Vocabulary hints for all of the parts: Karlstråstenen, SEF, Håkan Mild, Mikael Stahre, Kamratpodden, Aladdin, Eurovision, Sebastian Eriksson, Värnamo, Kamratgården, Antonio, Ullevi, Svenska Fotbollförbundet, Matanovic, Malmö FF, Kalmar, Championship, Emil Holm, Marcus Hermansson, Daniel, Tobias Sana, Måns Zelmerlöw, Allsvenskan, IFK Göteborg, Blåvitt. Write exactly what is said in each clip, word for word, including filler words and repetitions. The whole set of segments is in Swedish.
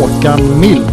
Håkan Mild.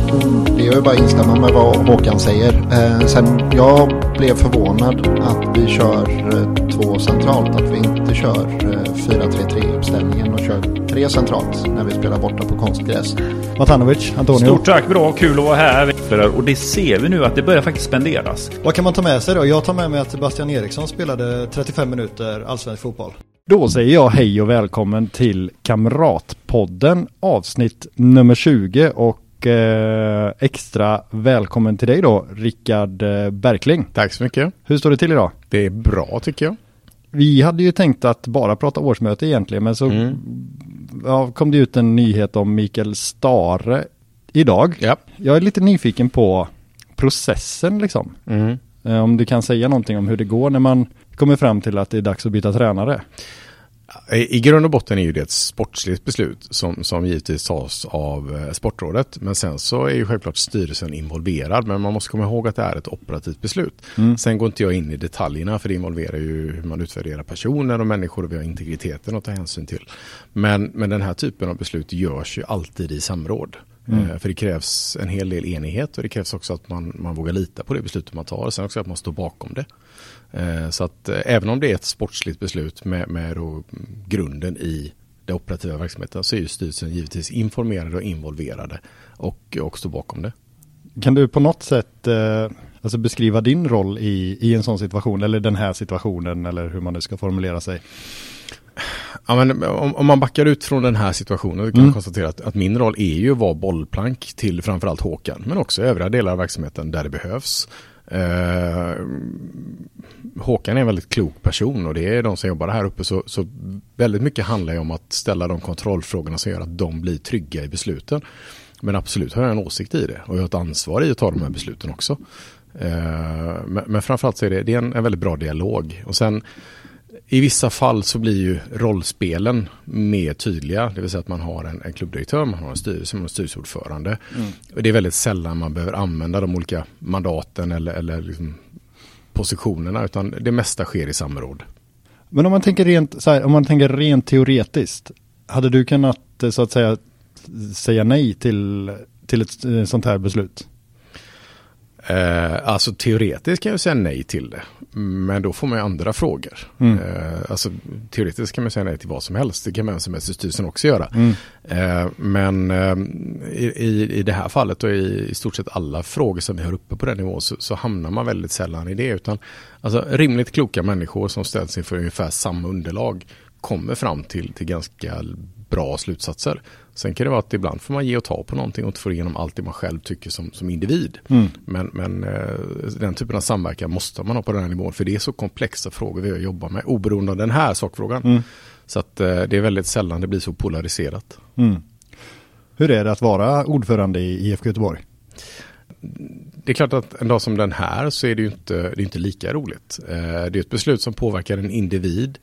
Det är ju bara att instämma med vad Håkan säger. Eh, sen jag blev förvånad att vi kör eh, två centralt, att vi inte kör eh, fyra tre tre-uppställningen och kör tre centralt när vi spelar borta på konstgräs. Matanovic, Antonio. Stort tack, bra, kul att vara här. Och det ser vi nu att det börjar faktiskt spenderas. Vad kan man ta med sig då? Jag tar med mig att Sebastian Eriksson spelade trettiofem minuter allsvensk fotboll. Då säger jag hej och välkommen till Kamratpodden, avsnitt nummer tjugo, och eh, extra välkommen till dig då, Richard Berkling. Tack så mycket. Hur står det till idag? Det är bra tycker jag. Vi hade ju tänkt att bara prata årsmöte egentligen, men så mm. ja, kom det ut en nyhet om Mikael Stahre idag. Ja. Jag är lite nyfiken på processen liksom. Mm. Om du kan säga någonting om hur det går när man kommer fram till att det är dags att byta tränare. I grund och botten är ju det ett sportsligt beslut som, som givetvis tas av sportrådet. Men sen så är ju självklart styrelsen involverad. Men man måste komma ihåg att det är ett operativt beslut. Mm. Sen går inte jag in i detaljerna, för det involverar ju hur man utvärderar personer och människor. Och vi har integriteten att ta hänsyn till. Men, men den här typen av beslut görs ju alltid i samråd. Mm. För det krävs en hel del enighet, och det krävs också att man, man vågar lita på det beslutet man tar, och sen också att man står bakom det. Så att även om det är ett sportsligt beslut med, med grunden i den operativa verksamheten, så är ju styrelsen givetvis informerade och involverade och, och står bakom det. Kan du på något sätt eh, alltså beskriva din roll i, i en sån situation, eller den här situationen, eller hur man nu ska formulera sig? Ja, men om, om man backar ut från den här situationen kan mm. man konstatera att, att min roll är ju att vara bollplank till framförallt Håkan, men också övriga delar av verksamheten där det behövs. Eh, Håkan är en väldigt klok person, och det är de som jobbar här uppe, så, så väldigt mycket handlar ju om att ställa de kontrollfrågorna som gör att de blir trygga i besluten. Men absolut har jag en åsikt i det, och jag har ett ansvar i att ta de här besluten också. Eh, men, men framförallt så är det, det är en, en väldigt bra dialog, och sen i vissa fall så blir ju rollspelen mer tydliga. Det vill säga att man har en, en klubbdirektör, man har en styrelse, man har en styrelseordförande. Mm. Och det är väldigt sällan man behöver använda de olika mandaten eller, eller liksom positionerna, utan det mesta sker i samråd. Men om man tänker rent, så här, om man tänker rent teoretiskt, hade du kunnat så att säga säga nej till, till ett sånt här beslut? Eh, alltså teoretiskt kan jag säga nej till det, men då får man ju andra frågor. Mm. Eh, alltså teoretiskt kan man säga nej till vad som helst, det kan man som styrelsen också göra. Mm. Eh, men eh, i, i det här fallet och i, i stort sett alla frågor som vi har uppe på den nivån, så, så hamnar man väldigt sällan i det, utan alltså, rimligt kloka människor som ställs inför ungefär samma underlag kommer fram till, till ganska bra slutsatser. Sen kan det vara att ibland får man ge och ta på någonting och inte få igenom allt det man själv tycker som, som individ. Mm. Men, men den typen av samverkan måste man ha på den här nivån, för det är så komplexa frågor vi jobbar med, oberoende av den här sakfrågan. Mm. Så att det är väldigt sällan det blir så polariserat. Mm. Hur är det att vara ordförande i I F K Göteborg? Det är klart att en dag som den här så är det ju inte, det är inte lika roligt. Det är ett beslut som påverkar en individ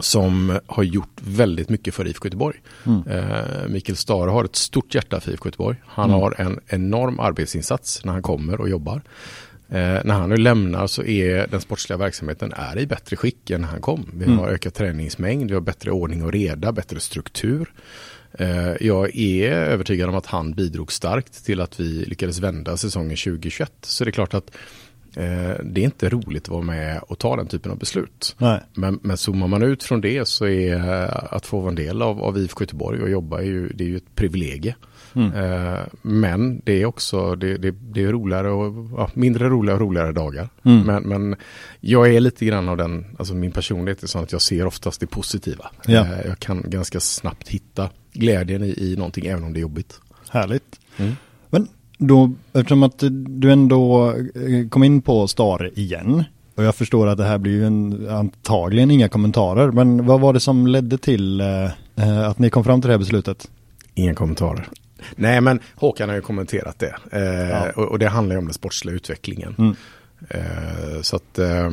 som har gjort väldigt mycket för I F K Göteborg. Mm. Eh, Mikael Stahre har ett stort hjärta för I F K Göteborg. Han mm. har en enorm arbetsinsats när han kommer och jobbar. Eh, när han nu lämnar så är den sportsliga verksamheten är i bättre skick än när han kom. Vi mm. har ökat träningsmängd, vi har bättre ordning och reda, bättre struktur. Eh, jag är övertygad om att han bidrog starkt till att vi lyckades vända säsongen tjugohundratjugoett. Så det är klart att det är inte roligt att vara med och ta den typen av beslut. Nej. Men, men zoomar man ut från det så är att få vara en del av, av I F K Göteborg och jobba är ju, det är ju ett privilegie. Mm. Men det är också det, det, det är roligare och ja, mindre roliga och roligare dagar. Mm. Men, men jag är lite grann av den, alltså min personlighet är sån att jag ser oftast det positiva. Ja. Jag kan ganska snabbt hitta glädjen i, i någonting även om det är jobbigt. Härligt. Mm. Men då, eftersom att du ändå kom in på Stahre igen, och jag förstår att det här blir ju en, antagligen inga kommentarer, men vad var det som ledde till eh, att ni kom fram till det här beslutet? Inga kommentarer. Nej, men Håkan har ju kommenterat det eh, ja. och, och det handlar ju om den sportsliga utvecklingen. Mm. Eh, så att eh,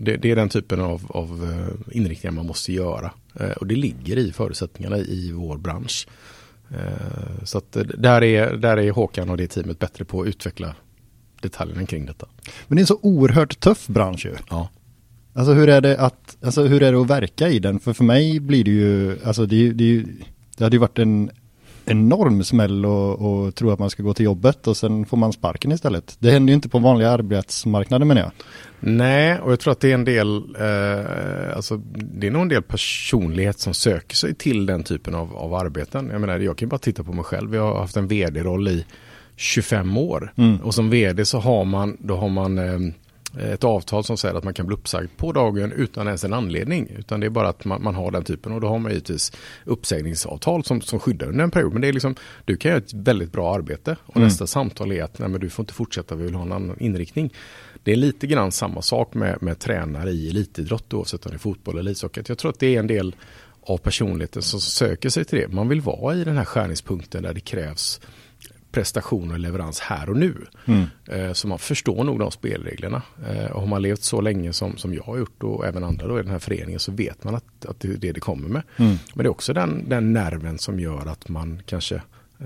det, det är den typen av, av inriktningar man måste göra, eh, och det ligger i förutsättningarna i vår bransch. Så att där är, där är Håkan och det teamet bättre på att utveckla detaljerna kring detta. Men det är en så oerhört tuff bransch ju. Ja. Alltså hur är det att, alltså hur är det att verka i den? För för mig blir det ju, alltså det, det, det hade ju varit en enorm smäll och, och tror att man ska gå till jobbet och sen får man sparken istället. Det händer ju inte på vanliga arbetsmarknaden, menar jag. Nej, och jag tror att det är en del eh, alltså, det är nog en del personlighet som söker sig till den typen av, av arbeten. Jag menar, jag kan ju bara titta på mig själv. Jag har haft en vd-roll i tjugofem år. Mm. Och som vd så har man, då har man eh, ett avtal som säger att man kan bli uppsagd på dagen utan ens en anledning, utan det är bara att man, man har den typen, och då har man givetvis uppsägningsavtal som, som skyddar under en period, men det är liksom, du kan göra ett väldigt bra arbete och mm. nästa samtal är att nej, men du får inte fortsätta, vi vill ha en annan inriktning. Det är lite grann samma sak med, med tränare i elitidrott, oavsett om det är fotboll eller ishockey. Jag tror att det är en del av personligheten som söker sig till det. Man vill vara i den här skärningspunkten där det krävs prestation och leverans här och nu. Mm. Så man förstår nog de spelreglerna. Och har man levt så länge som, som jag har gjort och även andra då i den här föreningen, så vet man att, att det är det det kommer med. Mm. Men det är också den, den nerven som gör att man kanske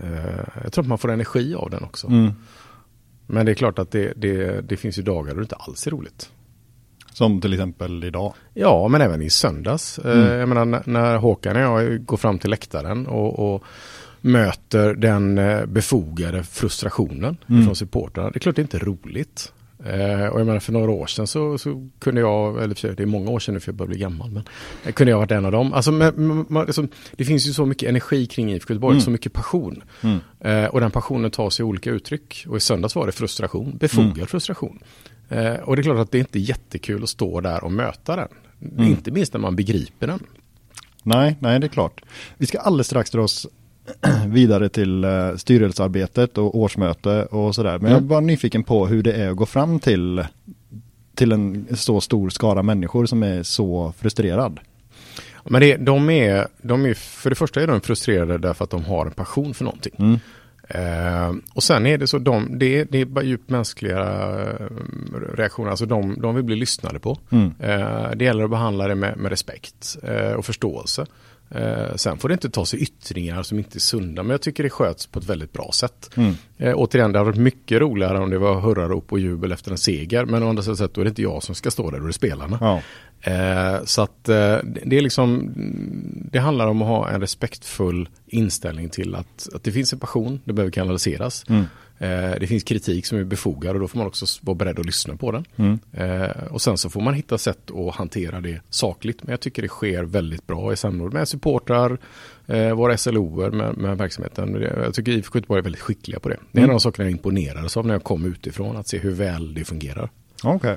eh, jag tror att man får energi av den också. Mm. Men det är klart att det, det, det finns ju dagar då det inte alls är roligt. Som till exempel idag. Ja, men även i söndags. Mm. Jag menar, när Håkan och jag går fram till läktaren och, och möter den befogade frustrationen mm. från supportrarna. Det är klart det är inte roligt. Eh, och jag menar, för några år sedan så, så kunde jag, eller det är många år sedan nu för jag började bli gammal, men eh, kunde jag varit en av dem. Alltså, men, man, alltså, det finns ju så mycket energi kring I F K Göteborg, mm. så mycket passion. Mm. Eh, och den passionen tar sig olika uttryck. Och i söndags var det frustration, befogad mm. frustration. Eh, och det är klart att det är inte jättekul att stå där och möta den. Mm. Inte minst när man begriper den. Nej, nej, det är klart. Vi ska alldeles strax dra oss vidare till styrelsearbetet och årsmöte och sådär. Men jag är bara nyfiken på hur det är att gå fram till, till en så stor skara människor som är så frustrerad. Men det, de är, de är, för det första är de frustrerade därför att de har en passion för någonting. Mm. Eh, och sen är det så, de, det, det är bara djupt mänskliga reaktioner, alltså de, de vill bli lyssnade på. Mm. Eh, det gäller att behandla det med, med respekt eh, och förståelse. Eh, sen får det inte ta sig yttringar som inte är sunda, men jag tycker det sköts på ett väldigt bra sätt. Mm. Eh, återigen, det hade varit mycket roligare om det var hurrarop och jubel efter en seger, men å andra sidan då är det inte jag som ska stå där, och det är spelarna. Ja. Eh, så att eh, det är liksom, det handlar om att ha en respektfull inställning till att, att det finns en passion, det behöver kanaliseras. Mm. Eh, det finns kritik som är befogad, och då får man också vara beredd att lyssna på den. Mm. Eh, och sen så får man hitta sätt att hantera det sakligt, men jag tycker det sker väldigt bra i samråd med supportrar, eh, våra S L O-er med, med verksamheten. Jag tycker I F K Göteborg är väldigt skickliga på det. Det är mm. en av de sakerna jag imponerades av när jag kom utifrån, att se hur väl det fungerar. Okej.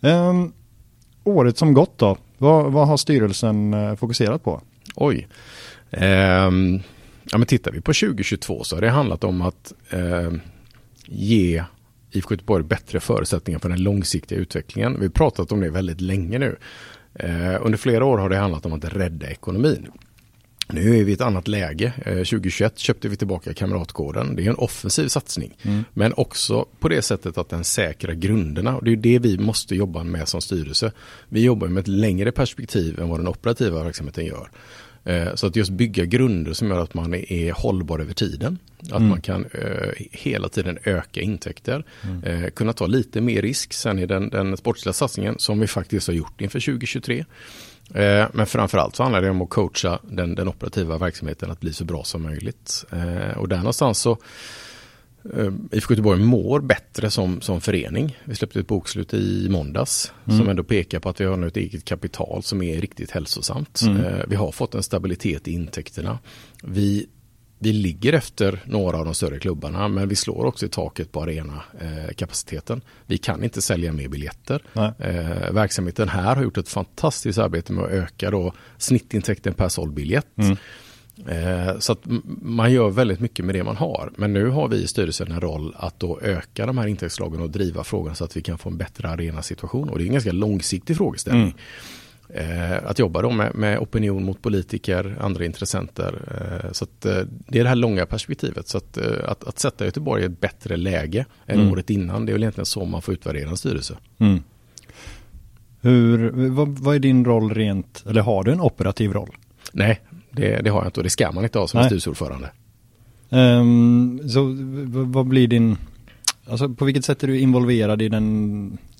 Okay. Um... Året som gått då, vad, vad har styrelsen fokuserat på? Oj, ehm, ja, men tittar vi på tjugohundratjugotvå så har det handlat om att eh, ge I F K Göteborg bättre förutsättningar för den långsiktiga utvecklingen. Vi har pratat om det väldigt länge nu. Eh, under flera år har det handlat om att rädda ekonomin. Nu är vi i ett annat läge. tjugohundratjugoett köpte vi tillbaka Kamratgården. Det är en offensiv satsning. Mm. Men också på det sättet att den säkrar grunderna. Och det är det vi måste jobba med som styrelse. Vi jobbar med ett längre perspektiv än vad den operativa verksamheten gör. Så att just bygga grunder som gör att man är hållbar över tiden. Att mm. man kan eh, hela tiden öka intäkter. Mm. Eh, kunna ta lite mer risk sen i den, den sportsliga satsningen som vi faktiskt har gjort inför tjugohundratjugotre. Men framförallt så handlar det om att coacha den, den operativa verksamheten att bli så bra som möjligt. Och där någonstans så I F K Göteborg mår bättre som, som förening. Vi släppte ett bokslut i måndags mm. som ändå pekar på att vi har nu ett eget kapital som är riktigt hälsosamt. Mm. Vi har fått en stabilitet i intäkterna. Vi Vi ligger efter några av de större klubbarna, men vi slår också i taket på arenakapaciteten. Eh, vi kan inte sälja mer biljetter. Eh, verksamheten här har gjort ett fantastiskt arbete med att öka då snittintäkten per såld biljett. Mm. Eh, så att man gör väldigt mycket med det man har. Men nu har vi i styrelsen en roll att då öka de här intäktslagen och driva frågan så att vi kan få en bättre arenasituation. Och det är en ganska långsiktig frågeställning. Mm. Att jobba då med, med opinion mot politiker, andra intressenter. Så att det är det här långa perspektivet. Så att, att, att sätta Göteborg i ett bättre läge än mm. året innan, det är väl egentligen så man får utvärdera en styrelse. Mm. Hur, vad, vad är din roll rent, eller har du en operativ roll? Nej, det, det har jag inte, och det ska man inte ha som en styrelseordförande. Um, så vad blir din, alltså på vilket sätt är du involverad i den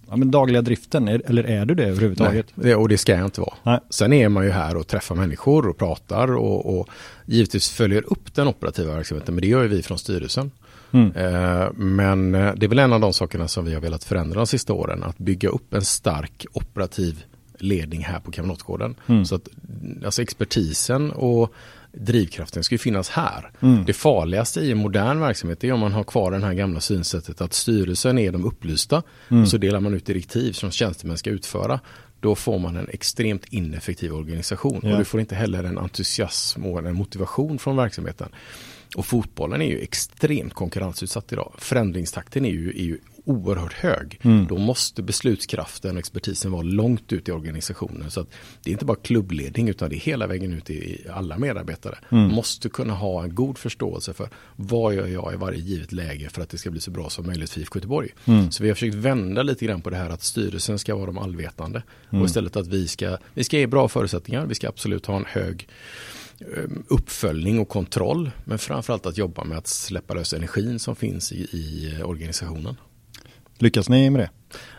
ja, men dagliga driften, är, eller är du det överhuvudtaget? Nej, och det ska jag inte vara. Nej. Sen är man ju här och träffar människor och pratar och, och givetvis följer upp den operativa verksamheten, men det gör ju vi från styrelsen. Mm. Eh, men det är väl en av de sakerna som vi har velat förändra de sista åren, att bygga upp en stark operativ ledning här på Kamratgården. Mm. Så att alltså expertisen och drivkraften ska ju finnas här. Mm. Det farligaste i en modern verksamhet är om man har kvar den här gamla synsättet att styrelsen är de upplysta, mm. och så delar man ut direktiv som tjänstemän ska utföra. Då får man en extremt ineffektiv organisation, ja. Och du får inte heller en entusiasm och en motivation från verksamheten. Och fotbollen är ju extremt konkurrensutsatt idag. Förändringstakten är ju, är ju oerhört hög. Mm. Då måste beslutskraften och expertisen vara långt ut i organisationen. Så att det är inte bara klubbledning utan det är hela vägen ut i alla medarbetare. Mm. Måste kunna ha en god förståelse för vad gör jag i varje givet läge för att det ska bli så bra som möjligt för I F K Göteborg. Mm. Så vi har försökt vända lite grann på det här att styrelsen ska vara de allvetande. Mm. Och istället att vi ska, vi ska ge bra förutsättningar. Vi ska absolut ha en hög uppföljning och kontroll, men framförallt att jobba med att släppa lös energin som finns i, i organisationen. Lyckas ni med det?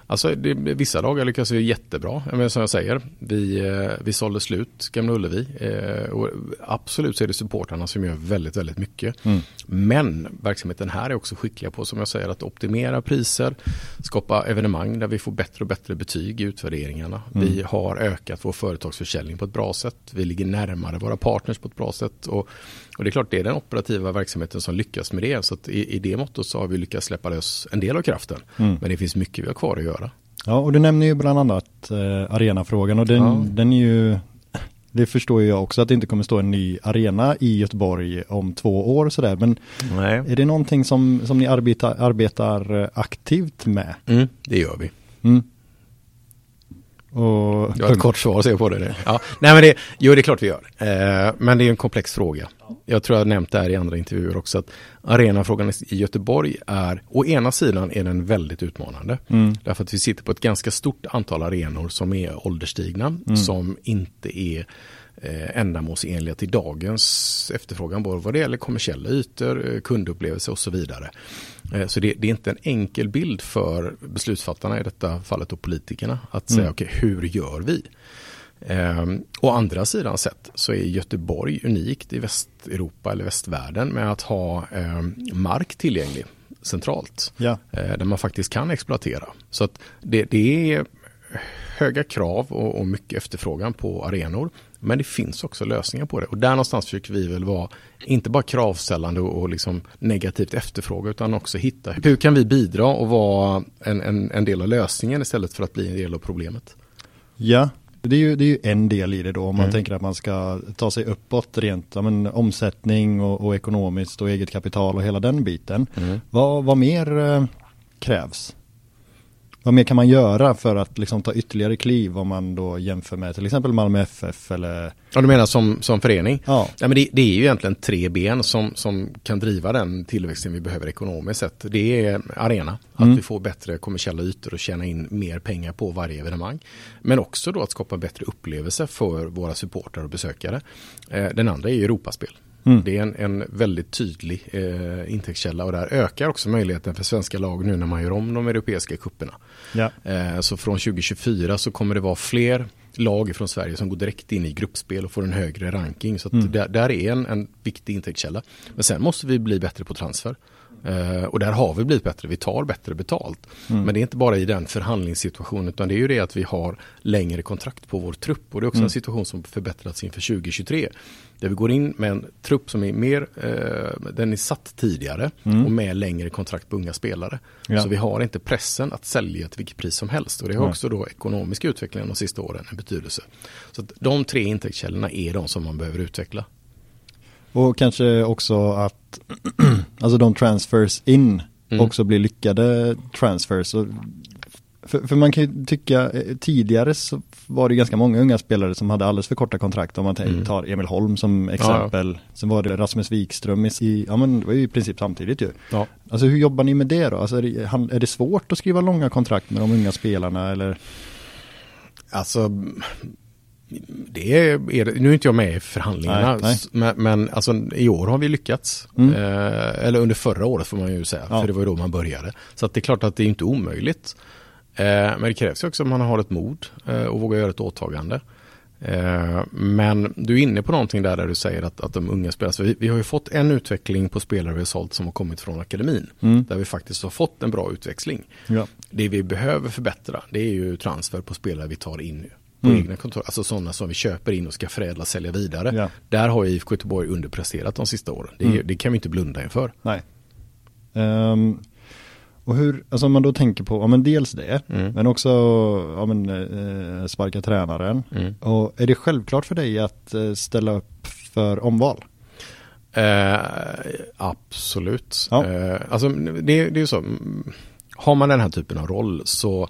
Alltså, det, vissa dagar lyckas vi jättebra. Men som jag säger, vi, vi sålde slut Gamla Ullevi. Eh, och absolut så är det supportarna som gör väldigt, väldigt mycket. Mm. Men verksamheten här är också skickliga på, som jag säger, att optimera priser, skapa evenemang där vi får bättre och bättre betyg i utvärderingarna. Mm. Vi har ökat vår företagsförsäljning på ett bra sätt. Vi ligger närmare våra partners på ett bra sätt. Och, och det är klart, det är den operativa verksamheten som lyckas med det. Så att i, i det måttet så har vi lyckats släppa lös en del av kraften. Mm. Men det finns mycket vi har kvar att göra. Ja, och du nämner ju bland annat eh, arenafrågan och den, ja. den är ju, det förstår jag också att det inte kommer stå en ny arena i Göteborg om två år sådär, men nej. Är det någonting som, som ni arbetar, arbetar aktivt med? Mm, det gör vi. Mm. Och... Jag har ett kort svar att se på det. det. Ja. Nej, men det, jo, det är klart vi gör. Eh, men det är en komplex fråga. Jag tror jag har nämnt det här i andra intervjuer också. Att arenafrågan i Göteborg är, å ena sidan är den väldigt utmanande. Mm. Därför att vi sitter på ett ganska stort antal arenor som är ålderstigna. Mm. Som inte är eh, ändamålsenliga till dagens efterfrågan. Både vad det gäller kommersiella ytor, kundupplevelser och så vidare. Så det, det är inte en enkel bild för beslutsfattarna i detta fallet och politikerna att säga mm. okej, okay, hur gör vi? Ehm, å andra sidan sett så är Göteborg unikt i Västeuropa eller västvärlden med att ha eh, mark tillgänglig centralt, ja. eh, där man faktiskt kan exploatera. Så att det, det är höga krav och, och mycket efterfrågan på arenor. Men det finns också lösningar på det. Och där någonstans försöker vi väl vara inte bara kravställande och liksom negativt efterfråga utan också hitta hur kan vi bidra och vara en, en, en del av lösningen istället för att bli en del av problemet. Ja, det är ju, det är ju en del i det då. Om man mm. tänker att man ska ta sig uppåt rent ja, men, omsättning och, och ekonomiskt och eget kapital och hela den biten. Mm. Vad, vad mer eh, krävs? Vad mer kan man göra för att liksom ta ytterligare kliv om man då jämför med till exempel Malmö F F? Eller... Ja, du menar som, som förening? Ja. Ja, men det, det är ju egentligen tre ben som, som kan driva den tillväxten vi behöver ekonomiskt sett. Det är arena, att mm. vi får bättre kommersiella ytor och tjäna in mer pengar på varje evenemang. Men också då att skapa bättre upplevelser för våra supportrar och besökare. Den andra är ju Europaspel. Mm. Det är en, en väldigt tydlig eh, intäktskälla och där ökar också möjligheten för svenska lag nu när man gör om de europeiska kupperna. Ja. Eh, så från tjugo tjugofyra så kommer det vara fler lag från Sverige som går direkt in i gruppspel och får en högre ranking. Så att mm. där, där är en, en viktig intäktskälla. Men sen måste vi bli bättre på transfer. Uh, och där har vi blivit bättre, vi tar bättre betalt. Mm. Men det är inte bara i den förhandlingssituationen utan det är ju det att vi har längre kontrakt på vår trupp. Och det är också mm. en situation som förbättrats inför tjugo tjugotre. Där vi går in med en trupp som är mer, uh, den är satt tidigare mm. och med längre kontrakt på unga spelare. Ja. Så vi har inte pressen att sälja till vilket pris som helst. Och det har mm. också då ekonomisk utveckling de sista åren en betydelse. Så att de tre intäktskällorna är de som man behöver utveckla. Och kanske också att alltså de transfers in mm. också blir lyckade transfers. För, för man kan ju tycka tidigare så var det ganska många unga spelare som hade alldeles för korta kontrakt. Om man tar Emil Holm som exempel. Ja, ja. Sen var det Rasmus Wikström i, ja, men det var ju i princip samtidigt ju. Ja. Alltså hur jobbar ni med det då? Alltså är, det, är det svårt att skriva långa kontrakt med de unga spelarna? Eller? Alltså... Det är, är det, nu är inte jag med i förhandlingarna, nej, nej. men, men alltså, i år har vi lyckats. Mm. Eh, eller under förra året får man ju säga, ja. För det var ju då man började. Så att det är klart att det är inte omöjligt. Eh, men det krävs ju också att man har ett mod eh, och vågar göra ett åtagande. Eh, men du är inne på någonting där, där du säger att, att de unga spelar. Vi, vi har ju fått en utveckling på spelare vi har sålt som har kommit från akademin. Mm. Där vi faktiskt har fått en bra utväxling. Ja. Det vi behöver förbättra, det är ju transfer på spelare vi tar in nu. På mm. egna kontor, alltså sådana som vi köper in och ska förädla och sälja vidare. Ja. Där har I F K Göteborg underpresterat de sista åren. Det, mm. det kan vi inte blunda inför. Nej. Um, och hur, alltså om man då tänker på, ja men dels det, mm. men också ja men, eh, sparka tränaren. Mm. Och är det självklart för dig att eh, ställa upp för omval? Eh, absolut. Ja. Eh, alltså det, det är ju så, har man den här typen av roll så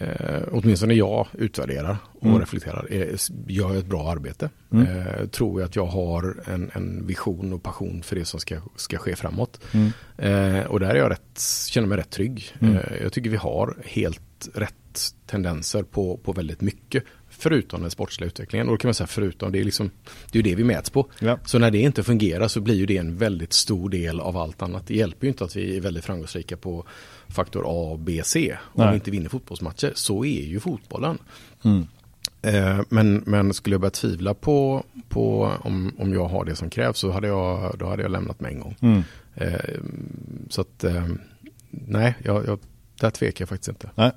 Eh, åtminstone jag utvärderar och mm. reflekterar. Eh, gör jag ett bra arbete? Mm. Eh, tror jag att jag har en, en vision och passion för det som ska, ska ske framåt. Mm. Eh, och där är jag rätt, känner mig rätt trygg. Mm. Eh, jag tycker vi har helt rätt tendenser på, på väldigt mycket. Förutom den sportsliga utvecklingen. Och då kan man säga förutom, det är, liksom, det är ju det vi mäts på. Ja. Så när det inte fungerar så blir ju det en väldigt stor del av allt annat. Det hjälper ju inte att vi är väldigt framgångsrika på faktor A, B, C. Om Nej. vi inte vinner fotbollsmatcher, så är ju fotbollen. Mm. Eh, men, men skulle jag börja tvivla på, på om, om jag har det som krävs, så hade jag, då hade jag lämnat mig en gång. Mm. Eh, så att, eh, nej, jag, jag, där tvekar jag faktiskt inte. Nej.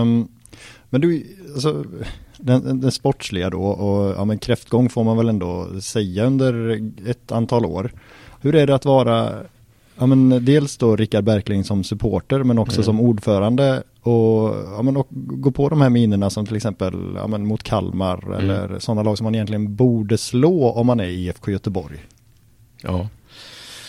Um. Men du, alltså, den, den sportsliga då, och ja, men kräftgång får man väl ändå säga under ett antal år. Hur är det att vara, ja, men dels då Richard Berkling som supporter, men också mm. som ordförande och, ja, men, och gå på de här minerna som till exempel ja, men, mot Kalmar mm. eller sådana lag som man egentligen borde slå om man är i I F K Göteborg? Ja.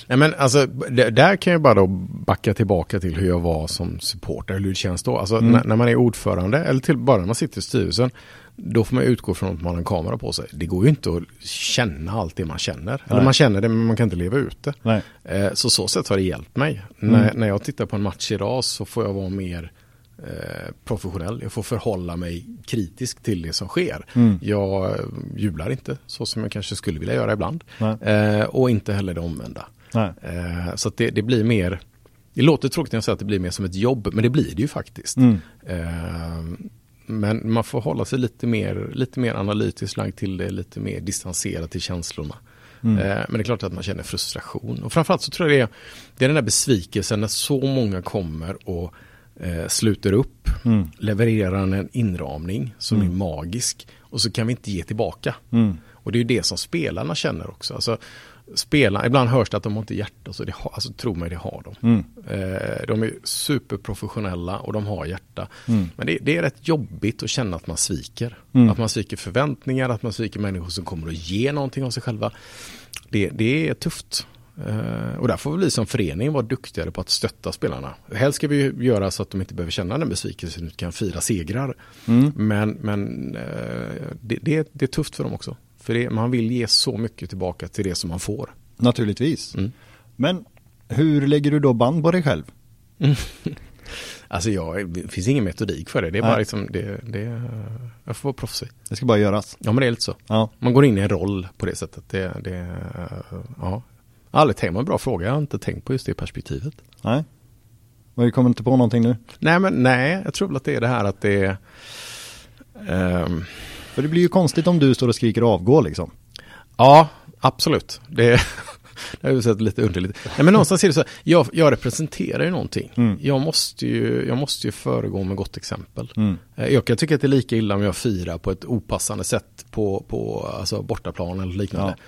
Nej, men alltså, där kan jag bara då backa tillbaka till hur jag var som supporter eller hur det känns då. Alltså, mm. när, när man är ordförande eller till, bara när man sitter i styrelsen, då får man utgå från att man har en kamera på sig. Det går ju inte att känna allt det man känner. Nej. Eller man känner det, men man kan inte leva ut det. Nej. Eh, så så sätt har det hjälpt mig. Mm. När, när jag tittar på en match idag så får jag vara mer eh, professionell. Jag får förhålla mig kritisk till det som sker. Mm. Jag jublar inte så som jag kanske skulle vilja göra ibland. Eh, och inte heller det omvända. Eh, så att det, det blir mer, det låter tråkigt när jag säger att det blir mer som ett jobb, men det blir det ju faktiskt. Mm. Eh, men man får hålla sig lite mer, lite mer analytiskt lagd till det, lite mer distanserat till känslorna. Mm. Eh, men det är klart att man känner frustration. Och framförallt så tror jag det är, det är den där besvikelsen när så många kommer och eh, sluter upp, mm. levererar en inramning som mm. är magisk och så kan vi inte ge tillbaka. Mm. Och det är ju det som spelarna känner också. Alltså, spela, ibland hörs det att de har inte hjärta, så det har, alltså, tro mig, det har de. Mm. Eh, de är superprofessionella och de har hjärta. Mm. Men det, det är rätt jobbigt att känna att man sviker. Mm. Att man sviker förväntningar, att man sviker människor som kommer att ge någonting av sig själva. Det, det är tufft. Eh, och där får vi som förening vara duktigare på att stötta spelarna. Helst ska vi göra så att de inte behöver känna den besvikelsen utan kan fira segrar. Mm. Men, men eh, det, det, det är tufft för dem också. För det, man vill ge så mycket tillbaka till det som man får. Naturligtvis. Mm. Men hur lägger du då band på dig själv? Alltså jag, det finns ingen metodik för det. Det är Nej. bara liksom, det, det, jag får vara proffsig. Det ska bara göras. Ja, men det är lite så. Ja. Man går in i en roll på det sättet. Det, det, ja. Alldeles tänkt, en bra fråga. Jag har inte tänkt på just det perspektivet. Nej. Men du kommer inte på någonting nu? Nej, men nej. Jag tror att det är det här att det är... Um, För det blir ju konstigt om du står och skriker avgå liksom. Ja, absolut. Det, det har ju sett lite underligt. Nej, men någonstans är det så här, jag, jag representerar ju någonting. Mm. Jag, måste ju, jag måste ju föregå med gott exempel. Mm. Jag kan tycka att det är lika illa om jag firar på ett opassande sätt på, på alltså bortaplan eller liknande. Ja.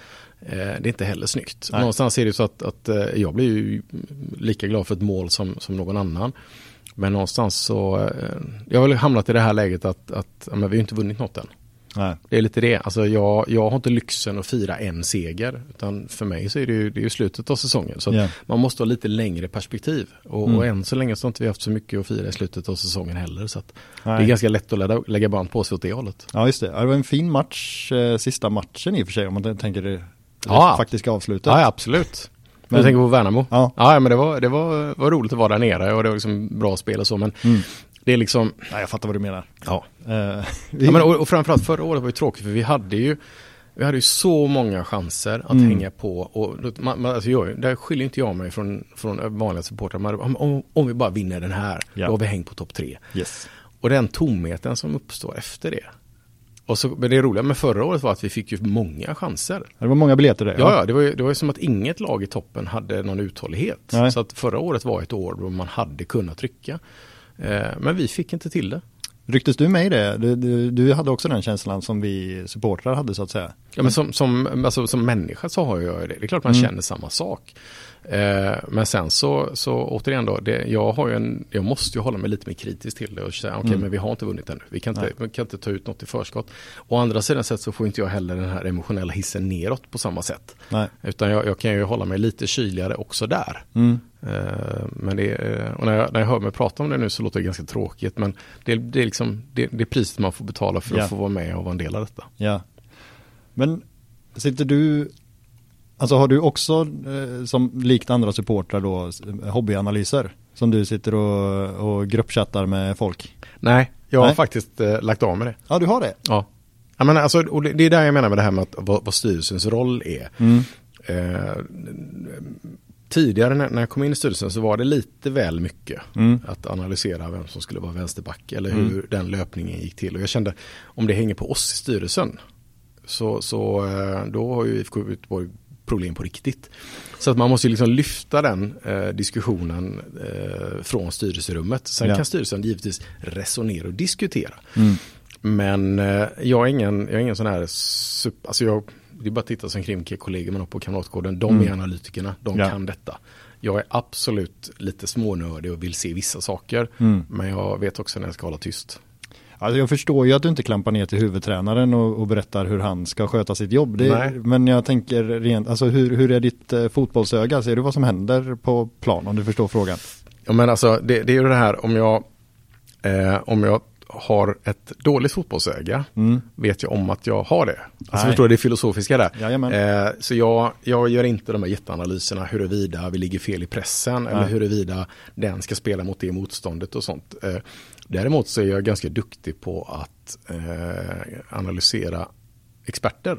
Det är inte heller snyggt. Nej. Någonstans är det så att, att jag blir ju lika glad för ett mål som, som någon annan. Men någonstans så, jag har väl hamnat i det här läget att, att men vi har ju inte vunnit något än. Nej. Det är lite det. Alltså jag, jag har inte lyxen att fira en seger, utan för mig så är det ju, det är ju slutet av säsongen. Så yeah. man måste ha lite längre perspektiv. Och, mm. och än så länge så har inte vi haft så mycket att fira i slutet av säsongen heller. Så att det är ganska lätt att lägga, lägga band på sig åt det hållet. Ja, just det. Det var en fin match, eh, sista matchen i och för sig, om man tänker det, det ja. faktiska avslutet. Ja, absolut. Men jag tänker på Värnamo. Ja, ja men det, var, det var, var roligt att vara där nere och det var liksom bra spel och så, men mm. det är liksom... Nej, jag fattar vad du menar. Ja. ja men, och, och framförallt förra året var ju tråkigt för vi hade ju Vi hade ju så många chanser att mm. hänga på. Och, man, man, alltså jag, där skiljer inte jag mig från, från vanliga supportrar. Man, om, om vi bara vinner den här, ja. Då har vi hängt på topp tre. Yes. Och den tomheten som uppstår efter det. Och så, men det roliga med förra året var att vi fick ju många chanser. Det var många biljetter där. Ja, ja det, var ju, det var ju som att inget lag i toppen hade någon uthållighet. Nej. Så att förra året var ett år då man hade kunnat trycka. Eh, men vi fick inte till det. Rycktes du med i det? Du, du, du hade också den känslan som vi supportrar hade så att säga. Ja, men som, som, alltså, som människa så har jag det. Det är klart man mm. känner samma sak. Eh, men sen så, så återigen då, det, jag, har ju en, jag måste ju hålla mig lite mer kritisk till det och säga, okej okay, mm. men vi har inte vunnit ännu. Vi kan inte, vi kan inte ta ut något i förskott. Å andra sidan sätt så får inte jag heller den här emotionella hissen neråt på samma sätt. Nej. Utan jag, jag kan ju hålla mig lite kyligare också där. Mm. Men det, och när, jag, när jag hör mig prata om det nu så låter det ganska tråkigt, men det, det är liksom det, det priset man får betala för att yeah. få vara med och vara en del av detta. Ja. Yeah. Men sitter du, alltså har du också som likt andra supportrar då hobbyanalyser som du sitter och, och gruppchattar med folk? Nej, jag Nej. har faktiskt eh, lagt av med det. Ja, du har det? Ja. Jag menar, alltså, och det, det är där jag menar med det här med att, vad, vad styrelsens roll är. Mm. Eh, Tidigare när jag kom in i styrelsen så var det lite väl mycket mm. att analysera vem som skulle vara vänsterback eller hur mm. den löpningen gick till. Och jag kände, om det hänger på oss i styrelsen så, så då har ju I F K Göteborg problem på riktigt. Så att man måste ju liksom lyfta den eh, diskussionen eh, från styrelserummet. Sen ja. Kan styrelsen givetvis resonera och diskutera. Mm. Men eh, jag är ingen, jag är ingen sån här super, alltså jag... Det är bara att titta som Krimke-kollegor man har på Kamratgården. De mm. är analytikerna, de ja. Kan detta. Jag är absolut lite smånördig och vill se vissa saker. Mm. Men jag vet också när jag ska hålla tyst. Alltså jag förstår ju att du inte klampar ner till huvudtränaren och, och berättar hur han ska sköta sitt jobb. Det är, men jag tänker rent, alltså hur, hur är ditt eh, fotbollsöga? Ser du vad som händer på plan om du förstår frågan? Ja, men alltså, det, det är ju det här, om jag... Eh, om jag har ett dåligt fotbollsöga mm. vet jag om att jag har det. Alltså förstår du det filosofiska där. Eh, så jag, jag gör inte de här jätteanalyserna huruvida vi ligger fel i pressen Nej. Eller huruvida den ska spela mot det motståndet och sånt. Eh, däremot så är jag ganska duktig på att eh, analysera experter.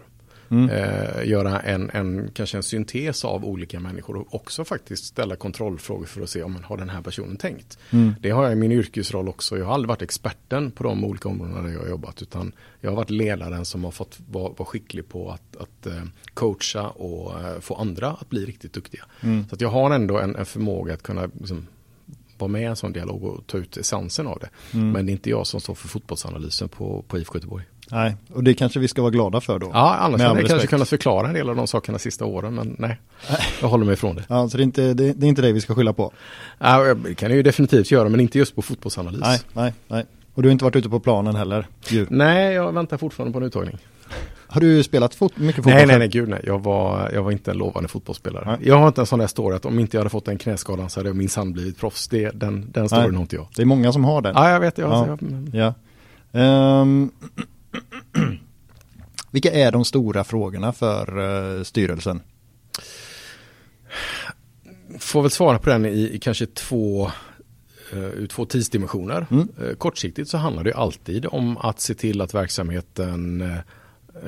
Mm. Eh, göra en, en, kanske en syntes av olika människor och också faktiskt ställa kontrollfrågor för att se om man har den här personen tänkt. Mm. Det har jag i min yrkesroll också. Jag har aldrig varit experten på de olika områdena där jag har jobbat, utan jag har varit ledaren som har fått vara var skicklig på att, att eh, coacha och eh, få andra att bli riktigt duktiga. Mm. Så att jag har ändå en, en förmåga att kunna liksom, vara med i en sån dialog och ta ut essensen av det. Mm. Men det är inte jag som står för fotbollsanalysen på, på I F K Göteborg. Nej, och det kanske vi ska vara glada för då. Ja, annars hade jag kanske kunnat förklara en del av de sakerna sista åren, men nej, jag håller mig ifrån det. Ja, så det är inte det, det, är inte det vi ska skylla på? Ja, det kan jag ju definitivt göra, men inte just på fotbollsanalys. Nej, nej, nej. Och du har inte varit ute på planen heller? Ju. Nej, jag väntar fortfarande på en uttagning. Har du spelat fot- mycket fotboll? Nej, nej, nej, gud nej. Jag var, jag var inte en lovande fotbollsspelare. Nej. Jag har inte en sån där story att om inte jag hade fått en knäskadan så hade jag minsann blivit proffs. Det, den den storyn har inte jag. Det är många som har den. Ja, jag vet. Jag, ja. Jag, men... ja. Um, vilka är de stora frågorna för uh, styrelsen? Får väl svara på den i, i kanske två, uh, två tidsdimensioner. Mm. Uh, kortsiktigt så handlar det alltid om att se till att verksamheten uh,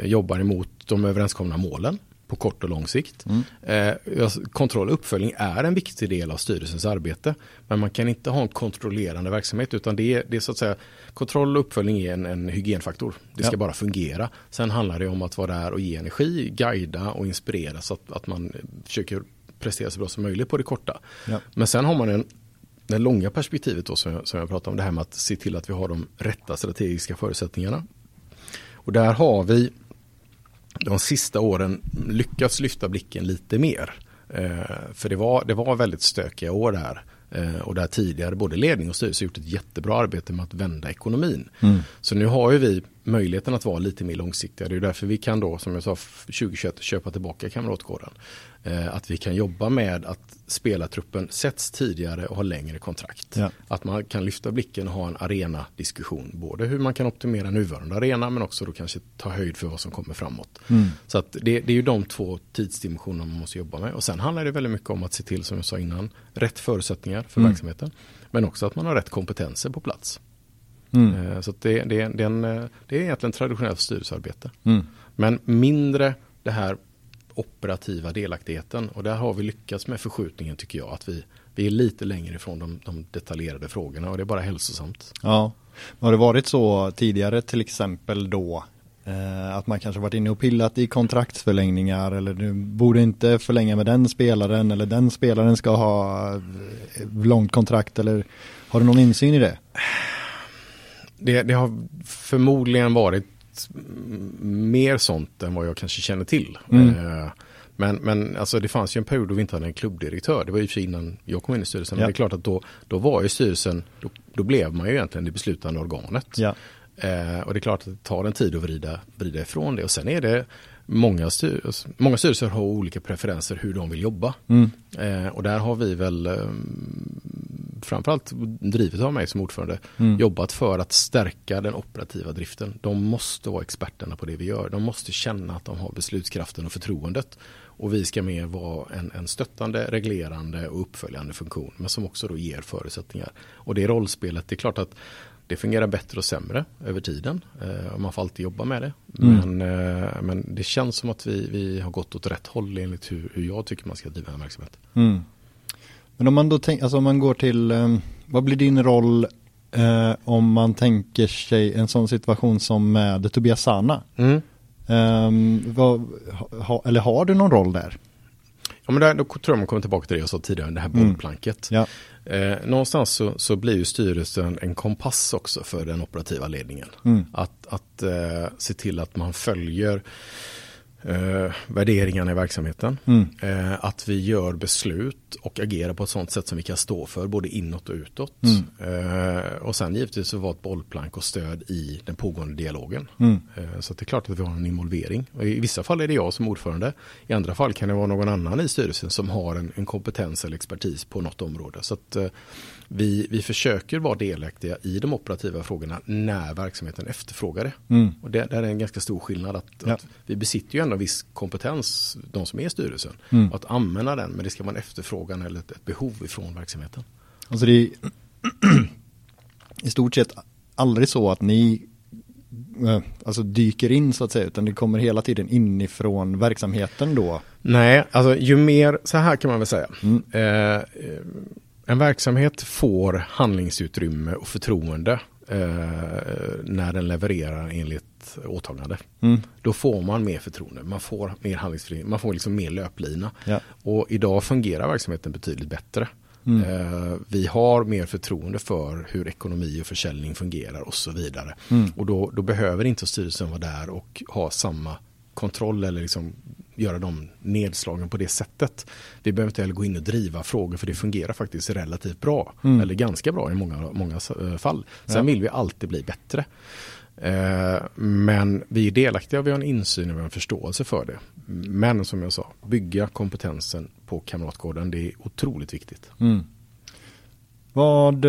jobbar emot de överenskomna målen på kort och lång sikt. Mm. Eh, kontroll och uppföljning är en viktig del av styrelsens arbete, men man kan inte ha en kontrollerande verksamhet, utan det är, det är så att säga, kontroll och uppföljning är en, en hygienfaktor. Det ska ja. Bara fungera. Sen handlar det om att vara där och ge energi, guida och inspirera så att, att man försöker prestera så bra som möjligt på det korta. Ja. Men sen har man en det långa perspektivet då, som jag, som jag pratade om, det här med att se till att vi har de rätta strategiska förutsättningarna. Och där har vi de sista åren lyckats lyfta blicken lite mer. Eh, för det var, det var väldigt stökiga år där. Eh, och där tidigare både ledning och styrelse gjort ett jättebra arbete med att vända ekonomin. Mm. Så nu har ju vi möjligheten att vara lite mer långsiktiga. Det är därför vi kan då, som jag sa, tjugohundratjugoett köpa tillbaka Kamratgården. Eh, att vi kan jobba med att spelartruppen sätts tidigare och har längre kontrakt. Ja. Att man kan lyfta blicken och ha en arenadiskussion. Både hur man kan optimera nuvarande arena, men också då kanske ta höjd för vad som kommer framåt. Mm. Så att det, det är ju de två tidsdimensionerna man måste jobba med. Och sen handlar det väldigt mycket om att se till, som jag sa innan, rätt förutsättningar för mm. verksamheten. Men också att man har rätt kompetenser på plats. Mm. Så att det, det, det, är en, det är egentligen traditionellt styrelsearbete. Mm. Men mindre det här operativa delaktigheten, och där har vi lyckats med förskjutningen tycker jag, att vi, vi är lite längre ifrån de, de detaljerade frågorna, och det är bara hälsosamt. Ja, har det varit så tidigare till exempel då eh, att man kanske varit inne och pillat i kontraktsförlängningar, eller du borde inte förlänga med den spelaren, eller den spelaren ska ha långt kontrakt, eller har du någon insyn i det? Det, det har förmodligen varit mer sånt än vad jag kanske känner till. Mm. Men, men alltså, det fanns ju en period då vi inte hade en klubbdirektör. Det var ju för sig innan jag kom in i styrelsen. Ja. Men det är klart att då, då var ju styrelsen, då, då blev man ju egentligen det beslutande organet. Ja. Eh, och det är klart att det tar en tid att vrida, vrida ifrån det. Och sen är det många, styr, många styrelser har olika preferenser hur de vill jobba. Mm. Eh, och där har vi väl eh, framförallt drivet av mig som ordförande mm. jobbat för att stärka den operativa driften. De måste vara experterna på det vi gör. De måste känna att de har beslutskraften och förtroendet. Och vi ska mer vara en, en stöttande, reglerande och uppföljande funktion, men som också då ger förutsättningar. Och det rollspelet, det är klart att det fungerar bättre och sämre över tiden. Man får alltid jobba med det. Mm. Men, men det känns som att vi, vi har gått åt rätt håll enligt hur, hur jag tycker man ska driva en verksamhet. Mm. Men om man då tänker, alltså om man går till, vad blir din roll eh, om man tänker sig en sån situation som med Tobias Sana? Mm. Um, vad, ha, eller har du någon roll där? Ja, men där, då tror jag man kommer tillbaka till det jag sa tidigare, det här bollplanket. Mm. Ja. Eh, någonstans så, så blir ju styrelsen en kompass också för den operativa ledningen. Mm. Att, att eh, se till att man följer Eh, värderingarna i verksamheten. Mm. Eh, att vi gör beslut och agerar på ett sånt sätt som vi kan stå för både inåt och utåt. Mm. Eh, och sen givetvis så var ett bollplank och stöd i den pågående dialogen. Mm. Eh, så att det är klart att vi har en involvering. Och i vissa fall är det jag som ordförande. I andra fall kan det vara någon annan i styrelsen som har en, en kompetens eller expertis på något område. Så att eh, vi, vi försöker vara delaktiga i de operativa frågorna när verksamheten efterfrågar det. Mm. Och det, det är en ganska stor skillnad att, ja. att vi besitter ju en viss kompetens, de som är i styrelsen, mm. att använda den, men det ska vara en efterfrågan eller ett, ett behov ifrån verksamheten. Alltså det är i stort sett aldrig så att ni alltså dyker in så att säga, utan det kommer hela tiden inifrån verksamheten då? Nej, alltså ju mer, så här kan man väl säga, mm. eh, en verksamhet får handlingsutrymme och förtroende eh, när den levererar enligt åtagande. Mm. Då får man mer förtroende, man får mer handlingsfrihet, man får liksom mer löplina. Ja. Och idag fungerar verksamheten betydligt bättre. Mm. Eh, vi har mer förtroende för hur ekonomi och försäljning fungerar och så vidare. Mm. Och då, då behöver inte styrelsen vara där och ha samma kontroll eller liksom göra de nedslagen på det sättet. Vi behöver inte heller gå in och driva frågor, för det fungerar faktiskt relativt bra. Mm. Eller ganska bra i många, många fall. Sen ja. vill vi alltid bli bättre. Men vi är delaktiga, vi har en insyn och en förståelse för det. Men som jag sa, bygga kompetensen på Kamratgården, det är otroligt viktigt. Mm. Vad,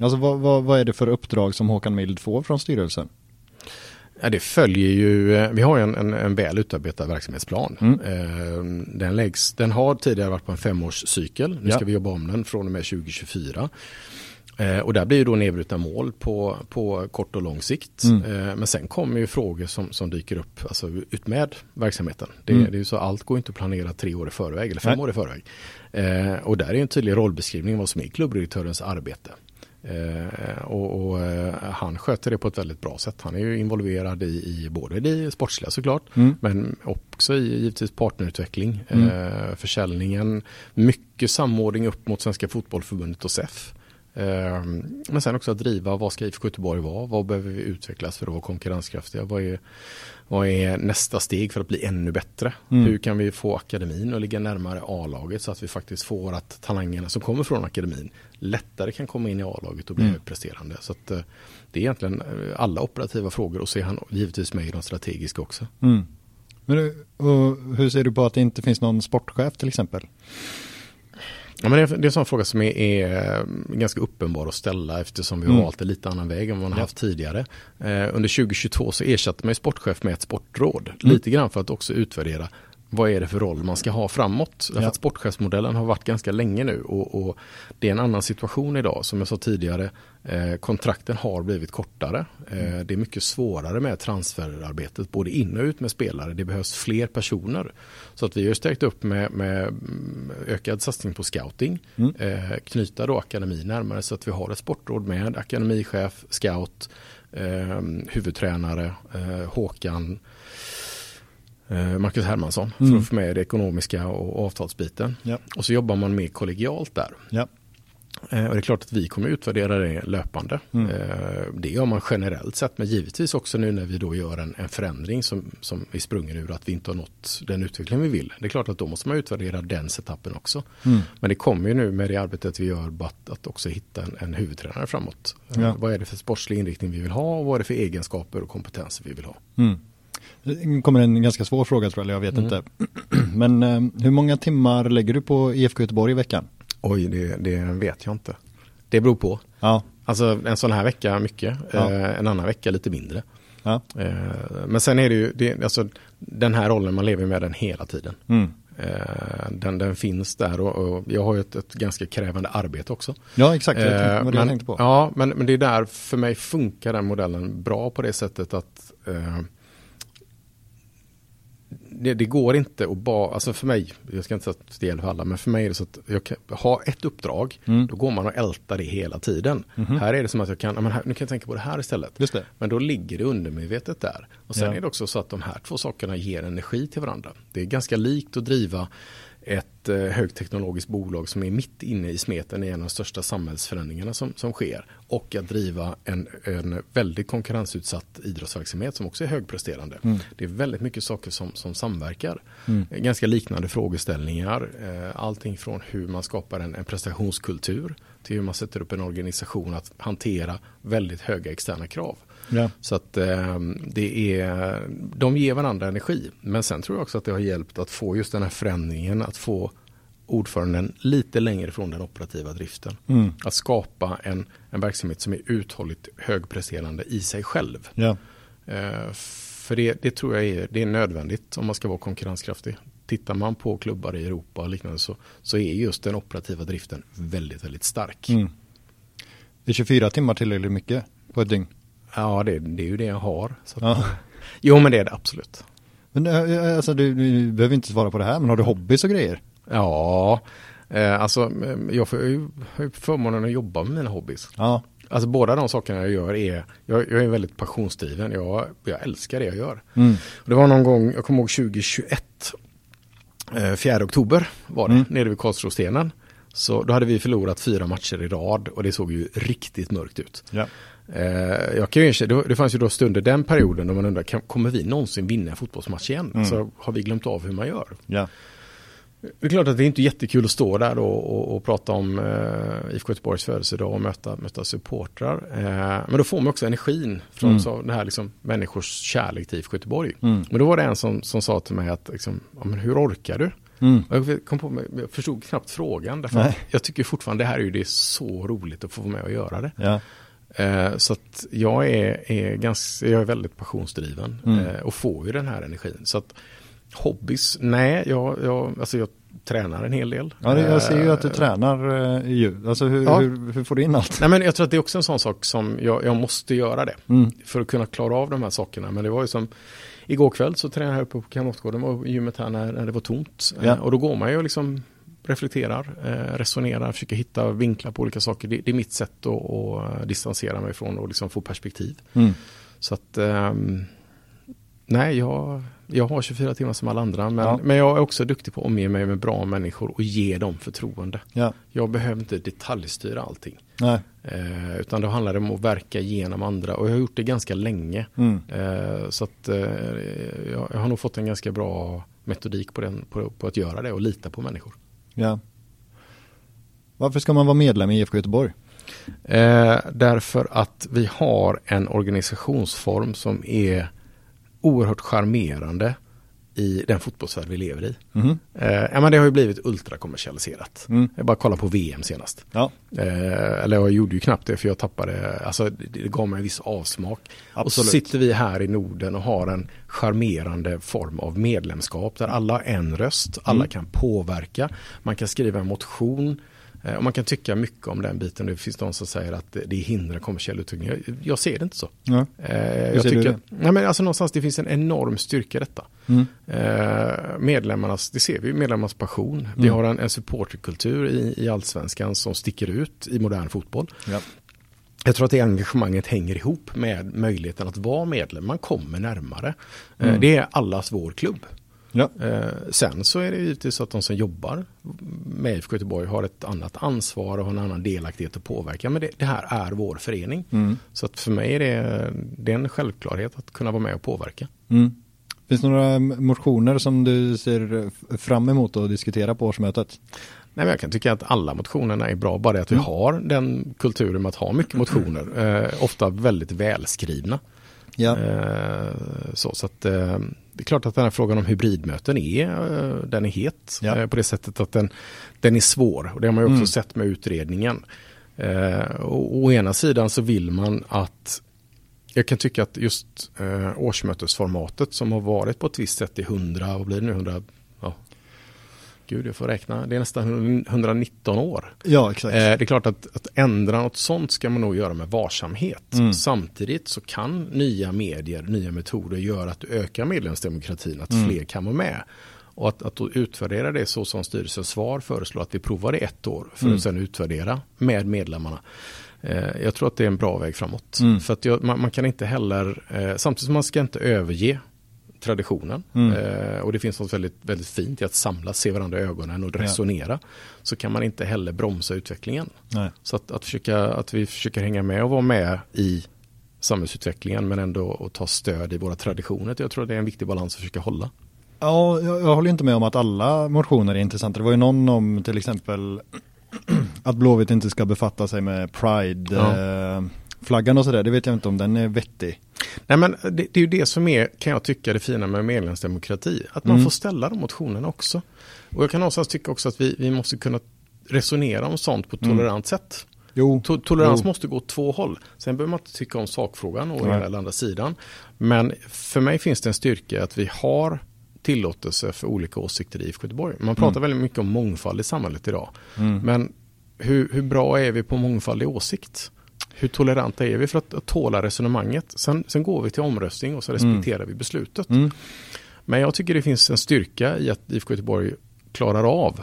alltså vad, vad, vad är det för uppdrag som Håkan Mild får från styrelsen? Ja, det följer ju, vi har ju en, en, en väl utarbetad verksamhetsplan. Mm. Den, läggs, den har tidigare varit på en femårscykel, nu ja. ska vi jobba om den från och med tjugo tjugofyra. Och där blir ju då nedbrutna mål på, på kort och lång sikt. Mm. Men sen kommer ju frågor som, som dyker upp alltså ut med verksamheten. Det, mm. det är ju så, allt går inte att planera tre år i förväg eller fem Nej. år i förväg. Eh, och där är ju en tydlig rollbeskrivning vad som är klubbdirektörens arbete. Eh, och, och eh, han sköter det på ett väldigt bra sätt. Han är ju involverad i, i både det sportsliga såklart, mm. men också i givetvis partnerutveckling, mm. eh, försäljningen, mycket samordning upp mot Svenska Fotbollförbundet och S E F. Men sen också att driva, vad ska I F K Göteborg vara? Vad behöver vi utvecklas för att vara konkurrenskraftiga? Vad är, vad är nästa steg för att bli ännu bättre? Mm. Hur kan vi få akademin att ligga närmare A-laget så att vi faktiskt får att talangerna som kommer från akademin lättare kan komma in i A-laget och bli mm. presterande? Så att det är egentligen alla operativa frågor, och så är han givetvis med i de strategiska också. Mm. Men, och hur ser du på att det inte finns någon sportchef till exempel? Ja, men det är en sån fråga som är, är ganska uppenbar att ställa, eftersom vi har mm. valt en lite annan väg än vad man har haft tidigare. Eh, under tjugo tjugotvå så ersatte man ju sportchef med ett sportråd. Mm. Lite grann för att också utvärdera vad är det för roll man ska ha framåt? Ja. För att sportchefsmodellen har varit ganska länge nu och, och det är en annan situation idag. Som jag sa tidigare, eh, kontrakten har blivit kortare. Eh, det är mycket svårare med transferarbetet, både in och ut med spelare. Det behövs fler personer. Så att vi har stärkt upp med, med ökad satsning på scouting. Mm. Eh, knyta då akademi närmare så att vi har ett sportråd med akademichef, scout, eh, huvudtränare, eh, Håkan Marcus Hermansson mm. för att få med det ekonomiska och avtalsbiten. Ja. Och så jobbar man mer kollegialt där. Ja. Eh, och det är klart att vi kommer utvärdera det löpande. Mm. Eh, det gör man generellt sett, men givetvis också nu när vi då gör en, en förändring som, som vi sprungen ur att vi inte har nått den utveckling vi vill. Det är klart att då måste man utvärdera den setupen också. Mm. Men det kommer ju nu med det arbetet vi gör att, att också hitta en, en huvudtränare framåt. Ja. Eh, vad är det för sportslig inriktning vi vill ha och vad är det för egenskaper och kompetenser vi vill ha? Mm. Det kommer en ganska svår fråga tror jag, jag vet mm. inte. Men eh, hur många timmar lägger du på I F K Göteborg i veckan? Oj, det, det vet jag inte. Det beror på. Ja. Alltså en sån här vecka mycket, ja. eh, en annan vecka lite mindre. Ja. Eh, men sen är det ju, det, alltså, den här rollen man lever med den hela tiden. Mm. Eh, den, den finns där och, och jag har ju ett, ett ganska krävande arbete också. Ja, exakt. Eh, det var det men, jag tänkte på. Ja, men, men det är där för mig funkar den modellen bra på det sättet att eh, Det, det går inte att bara, alltså för mig, jag ska inte säga att det gäller för alla, men för mig är det så att jag kan ha ett uppdrag, mm. då går man och ältar det hela tiden. Mm-hmm. Här är det som att jag kan, men här, nu kan jag tänka på det här istället. Just det. Men då ligger det undermedvetet där. Och sen ja. Är det också så att de här två sakerna ger energi till varandra. Det är ganska likt att driva ett eh, högteknologiskt bolag som är mitt inne i smeten i en av de största samhällsförändringarna som, som sker. Och att driva en, en väldigt konkurrensutsatt idrottsverksamhet som också är högpresterande. Mm. Det är väldigt mycket saker som, som samverkar. Mm. Ganska liknande frågeställningar. Eh, allting från hur man skapar en, en prestationskultur till hur man sätter upp en organisation att hantera väldigt höga externa krav. Ja. Så att eh, det är, de ger varandra energi. Men sen tror jag också att det har hjälpt att få just den här förändringen, att få ordföranden lite längre från den operativa driften. Mm. Att skapa en, en verksamhet som är uthålligt högpresterande i sig själv. Ja. Eh, för det, det tror jag är, det är nödvändigt om man ska vara konkurrenskraftig. Tittar man på klubbar i Europa och liknande så, så är just den operativa driften väldigt, väldigt stark. Mm. Det är tjugofyra timmar tillräckligt mycket på ett dygn. Ja, det, det är ju det jag har. Så. Ja. Jo, men det är det absolut. Men alltså, du, du behöver inte svara på det här, men har du hobbies och grejer? Ja, eh, alltså jag får ju förmånen att jobba med mina hobbies. Ja. Alltså båda de sakerna jag gör är, jag, jag är väldigt passionsdriven. Jag, jag älskar det jag gör. Mm. Det var någon gång, jag kommer ihåg tjugohundratjugoett, eh, fjärde oktober var det, mm. nere vid Karlstråstenen. Så då hade vi förlorat fyra matcher i rad och det såg ju riktigt mörkt ut. Ja. Eh, jag kan ju inte, det fanns ju då stunder den perioden då man undrar, kan, kommer vi någonsin vinna en fotbollsmatch igen? Mm. Så har vi glömt av hur man gör. Ja. Det är klart att det är inte jättekul att stå där och, och, och prata om eh, I F K Göteborgs födelsedag och möta, möta supportrar. Eh, men då får man också energin från mm. så, det här liksom, människors kärlek till I F K Göteborg. Mm. Men då var det en som, som sa till mig att liksom, ja, men hur orkar du? Mm. Jag, kom på mig, jag förstod knappt frågan därför att jag tycker fortfarande det här är ju det är så roligt att få vara med och göra det. Ja. Eh, så att jag är, är ganska, jag är väldigt passionsdriven mm. eh, och får ju den här energin. Så att hobbies, nej, jag, jag, alltså jag tränar en hel del. Ja, jag ser ju att du tränar eh, ju. Alltså hur, ja. hur, hur får du in allt? Nej, men jag tror att det är också en sån sak som jag, jag måste göra det mm. för att kunna klara av de här sakerna. Men det var ju som igår kväll så tränade jag uppe på Kamratgården och gymmet här när, när det var tomt. Ja. Eh, och då går man ju liksom reflekterar, eh, resonerar, försöker hitta vinklar på olika saker. Det, det är mitt sätt att, att distansera mig från och liksom få perspektiv. Mm. Så att eh, nej, jag, jag har tjugofyra timmar som alla andra. Men, ja. men jag är också duktig på att omge mig med bra människor och ge dem förtroende. Ja. Jag behöver inte detaljstyra allting. Nej. Eh, utan det handlar om att verka genom andra. Och jag har gjort det ganska länge. Mm. Eh, så att eh, jag, jag har nog fått en ganska bra metodik på, den, på, på att göra det och lita på människor. Ja. Varför ska man vara medlem i I F K Göteborg? Eh, därför att vi har en organisationsform som är oerhört charmerande i den fotbollsvärld vi lever i. Mm. Eh, ja, men det har ju blivit ultrakommersialiserat. Mm. Jag bara kollar på V M senast. Ja. Eh, eller jag gjorde ju knappt det för jag tappade, alltså det gav mig en viss avsmak. Absolut. Och så sitter vi här i Norden och har en charmerande form av medlemskap där alla har en röst, alla mm. kan påverka, man kan skriva en motion. Och man kan tycka mycket om den biten. Det finns någon som säger att det hindrar kommersiell utveckling. Jag, jag ser det inte så. Ja. Jag tycker det? Att, nej men alltså någonstans det finns en enorm styrka i detta. Mm. Medlemmarnas, det ser vi, medlemmarnas passion. Mm. Vi har en, en supporterkultur i, i Allsvenskan som sticker ut i modern fotboll. Ja. Jag tror att det engagemanget hänger ihop med möjligheten att vara medlem. Man kommer närmare. Mm. Det är allas vår klubb. Ja. Sen så är det givetvis så att de som jobbar med I F K Göteborg har ett annat ansvar och har en annan delaktighet att påverka, men det, det här är vår förening. Mm. Så att för mig är det, det är en självklarhet att kunna vara med och påverka. Mm. Finns det några motioner som du ser fram emot att diskutera på årsmötet? Nej, men jag kan tycka att alla motionerna är bra, bara det att vi mm. har den kulturen med att ha mycket motioner, eh, ofta väldigt välskrivna. Ja. Så, så att, det är klart att den här frågan om hybridmöten är, den är het ja. På det sättet att den, den är svår, och det har man ju också mm. sett med utredningen. Och, å ena sidan så vill man att, jag kan tycka att just årsmötesformatet som har varit på ett visst sätt i hundra, och blir det nu hundra? Gud, jag får räkna. Det är nästan hundranitton år. Ja, exakt. Eh, det är klart att, att ändra något sånt ska man nog göra med varsamhet. Mm. Samtidigt så kan nya medier, nya metoder göra att du ökar medlemsdemokratin, att mm. fler kan vara med. Och att, att då utvärdera det så som styrelsens svar föreslår, att vi provar det ett år för mm. att sedan utvärdera med medlemmarna. Eh, jag tror att det är en bra väg framåt. Mm. För att jag, man, man kan inte heller, eh, samtidigt som man ska inte överge traditionen mm. eh, och det finns något väldigt, väldigt fint i att samlas, se varandra i ögonen och resonera, ja. Så kan man inte heller bromsa utvecklingen. Nej. Så att, att, försöka, att vi försöker hänga med och vara med i samhällsutvecklingen, men ändå och ta stöd i våra traditioner. Jag tror det är en viktig balans att försöka hålla. Ja, jag, jag håller inte med om att alla motioner är intressanta. Det var ju någon om till exempel att Blåvitt inte ska befatta sig med Pride ja. eh, flaggan och sådär, det vet jag inte om den är vettig. Nej, men det, det är ju det som är, kan jag tycka, det fina med medlemsdemokrati. Att man mm. får ställa de motionerna också. Och jag kan någonstans tycka också att vi, vi måste kunna resonera om sånt på ett tolerant mm. sätt. Jo. To- tolerans jo. måste gå åt två håll. Sen behöver man inte tycka om sakfrågan och den eller andra sidan. Men för mig finns det en styrka att vi har tillåtelse för olika åsikter i I F K Göteborg. Man pratar mm. väldigt mycket om mångfald i samhället idag. Mm. Men hur, hur bra är vi på mångfald i åsikt? Hur toleranta är vi för att tåla resonemanget? Sen, sen går vi till omröstning och så respekterar mm. vi beslutet. Mm. Men jag tycker det finns en styrka i att I F K Göteborg klarar av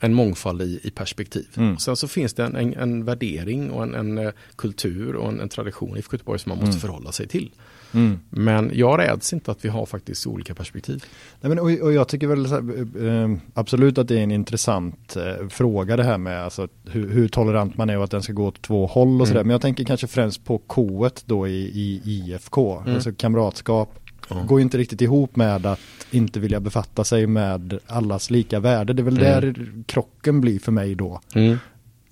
en mångfald i, i perspektiv. Mm. Sen så finns det en, en, en värdering och en, en kultur och en, en tradition i I F K Göteborg som man måste mm. förhålla sig till. Mm. Men jag räds inte att vi har faktiskt olika perspektiv. Nej, men, och, och jag tycker väl så här, eh, absolut att det är en intressant eh, fråga det här med alltså, hur, hur tolerant man är och att den ska gå åt två håll och mm. sådär. Men jag tänker kanske främst på K-et då i, i I F K. Mm. Alltså kamratskap mm. går ju inte riktigt ihop med att inte vilja befatta sig med allas lika värde. Det är väl mm. där krocken blir för mig då. Mm.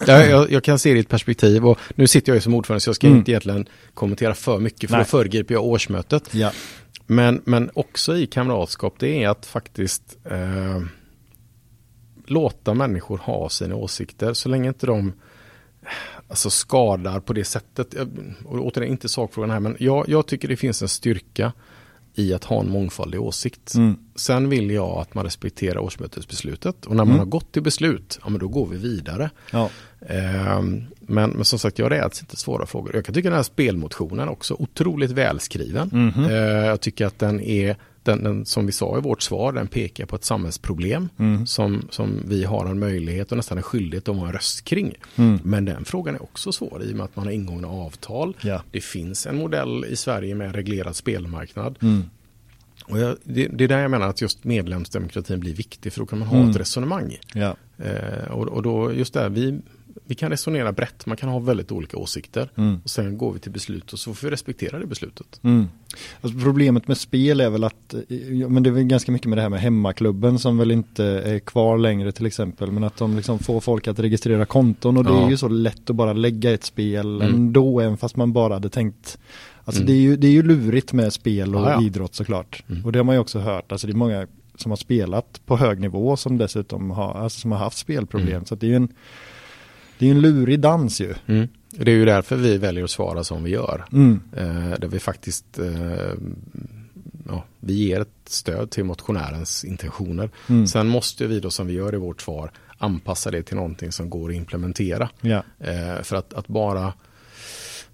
Jag, jag, jag kan se ditt perspektiv, och nu sitter jag ju som ordförande så jag ska mm. inte egentligen kommentera för mycket, för Nej. Då föregriper jag årsmötet. Ja. Men, men också i kamratskap, det är att faktiskt eh, låta människor ha sina åsikter så länge inte de alltså, skadar på det sättet. Och återigen, inte sakfrågan här, men jag, jag tycker det finns en styrka i att ha en mångfaldig åsikt. Mm. Sen vill jag att man respekterar årsmötesbeslutet. Och när man mm. har gått till beslut, ja men då går vi vidare. Ja. Ehm, men, men som sagt, jag räds inte svåra frågor. Jag kan tycka den här spelmotionen också otroligt välskriven. Mm. Ehm, jag tycker att den är, den, den, som vi sa i vårt svar, den pekar på ett samhällsproblem mm. som, som vi har en möjlighet och nästan en skyldighet att ha en röst kring. Mm. Men den frågan är också svår i och med att man har ingångna avtal. Ja. Det finns en modell i Sverige med en reglerad spelmarknad. Mm. Och jag, det, det är där jag menar att just medlemsdemokratin blir viktig, för då kan man ha mm. ett resonemang. Ja. Eh, och, och då just där, vi vi kan resonera brett, man kan ha väldigt olika åsikter mm. och sen går vi till beslut och så får vi respektera det beslutet. Mm. Alltså problemet med spel är väl att, men det är väl ganska mycket med det här med hemmaklubben som väl inte är kvar längre till exempel, men att de liksom får folk att registrera konton och det ja. är ju så lätt att bara lägga ett spel mm. ändå, även fast man bara hade tänkt. Alltså mm. det, är ju, det är ju lurigt med spel och ah, ja. idrott såklart. Mm. Och det har man ju också hört. Alltså det är många som har spelat på hög nivå som dessutom har, alltså som har haft spelproblem. Mm. Så att det är ju en, det är en lurig dans ju. Mm. Det är ju därför vi väljer att svara som vi gör. Mm. Eh, där vi faktiskt eh, ja, vi ger ett stöd till motionärens intentioner. Mm. Sen måste vi då som vi gör i vårt svar anpassa det till någonting som går att implementera. Yeah. Eh, för att, att bara...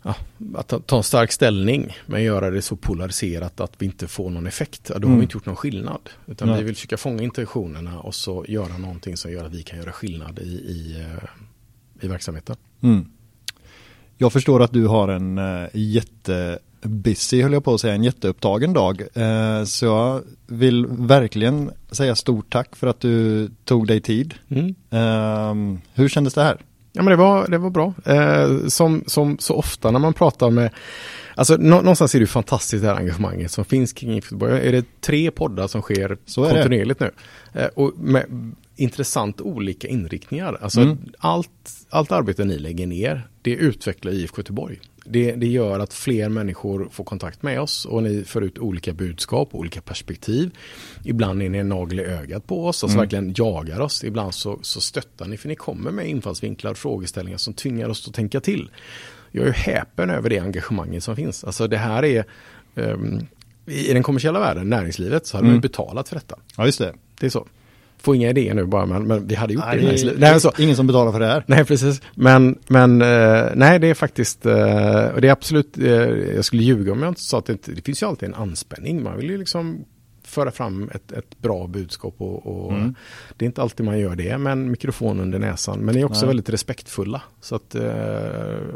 Ja, att ta en stark ställning men göra det så polariserat att vi inte får någon effekt, då har mm. vi inte gjort någon skillnad, utan ja. vi vill försöka fånga intentionerna och så göra någonting som gör att vi kan göra skillnad i, i, i verksamheten. Mm. Jag förstår att du har en uh, jätte busy, höll jag på att säga, en jätteupptagen dag. Eh, så jag vill verkligen säga stort tack för att du tog dig tid. Mm. Eh, hur kändes det här? Ja, men det var, det var bra. Eh, som, som så ofta när man pratar med... Alltså, nå, någonstans är det ju fantastiskt det här engagemanget som finns kring I F K Göteborg. Är det tre poddar som sker kontinuerligt nu? Eh, och med intressant olika inriktningar. Alltså, mm. allt, allt arbete ni lägger ner, det utvecklar I F K Göteborg. Det, det gör att fler människor får kontakt med oss och ni för ut olika budskap, olika perspektiv. Ibland är ni en nagel i ögat på oss, alltså mm. verkligen jagar oss. Ibland så, så stöttar ni, för ni kommer med infallsvinklar, frågeställningar som tvingar oss att tänka till. Jag är häpen över det engagemanget som finns. Alltså det här är, um, i den kommersiella världen, näringslivet, så har mm. man betalat för detta. Ja, just det. Det är så. Får inga idéer nu bara, men, men vi hade gjort nej, det. det, det, det är så. Ingen som betalar för det här. Nej, precis. Men, men eh, nej, det är faktiskt, eh, och det är absolut, eh, jag skulle ljuga om jag inte sa att det, det finns ju alltid en anspänning. Man vill ju liksom föra fram ett, ett bra budskap och, och mm. det är inte alltid man gör det, men mikrofon under näsan. Men ni är också nej. väldigt respektfulla. Så att eh,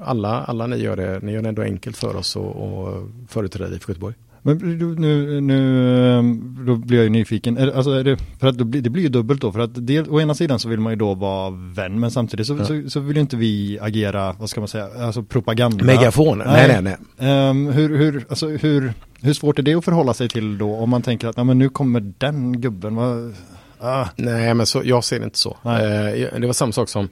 alla, alla ni gör det, ni gör det ändå enkelt för oss och, och företräder I F K Göteborg. Men nu, nu då blir jag ju nyfiken. Alltså är det, för att det, blir, det blir ju dubbelt då. För att det, å ena sidan så vill man ju då vara vän, men samtidigt så, ja. så, så vill ju inte vi agera, vad ska man säga, alltså propaganda. Megafon, nej nej nej. nej. Um, hur, hur, alltså, hur, hur svårt är det att förhålla sig till då om man tänker att nej, men nu kommer den gubben, vad... Ah. Nej, men så, jag ser det inte så. Eh, det var samma sak som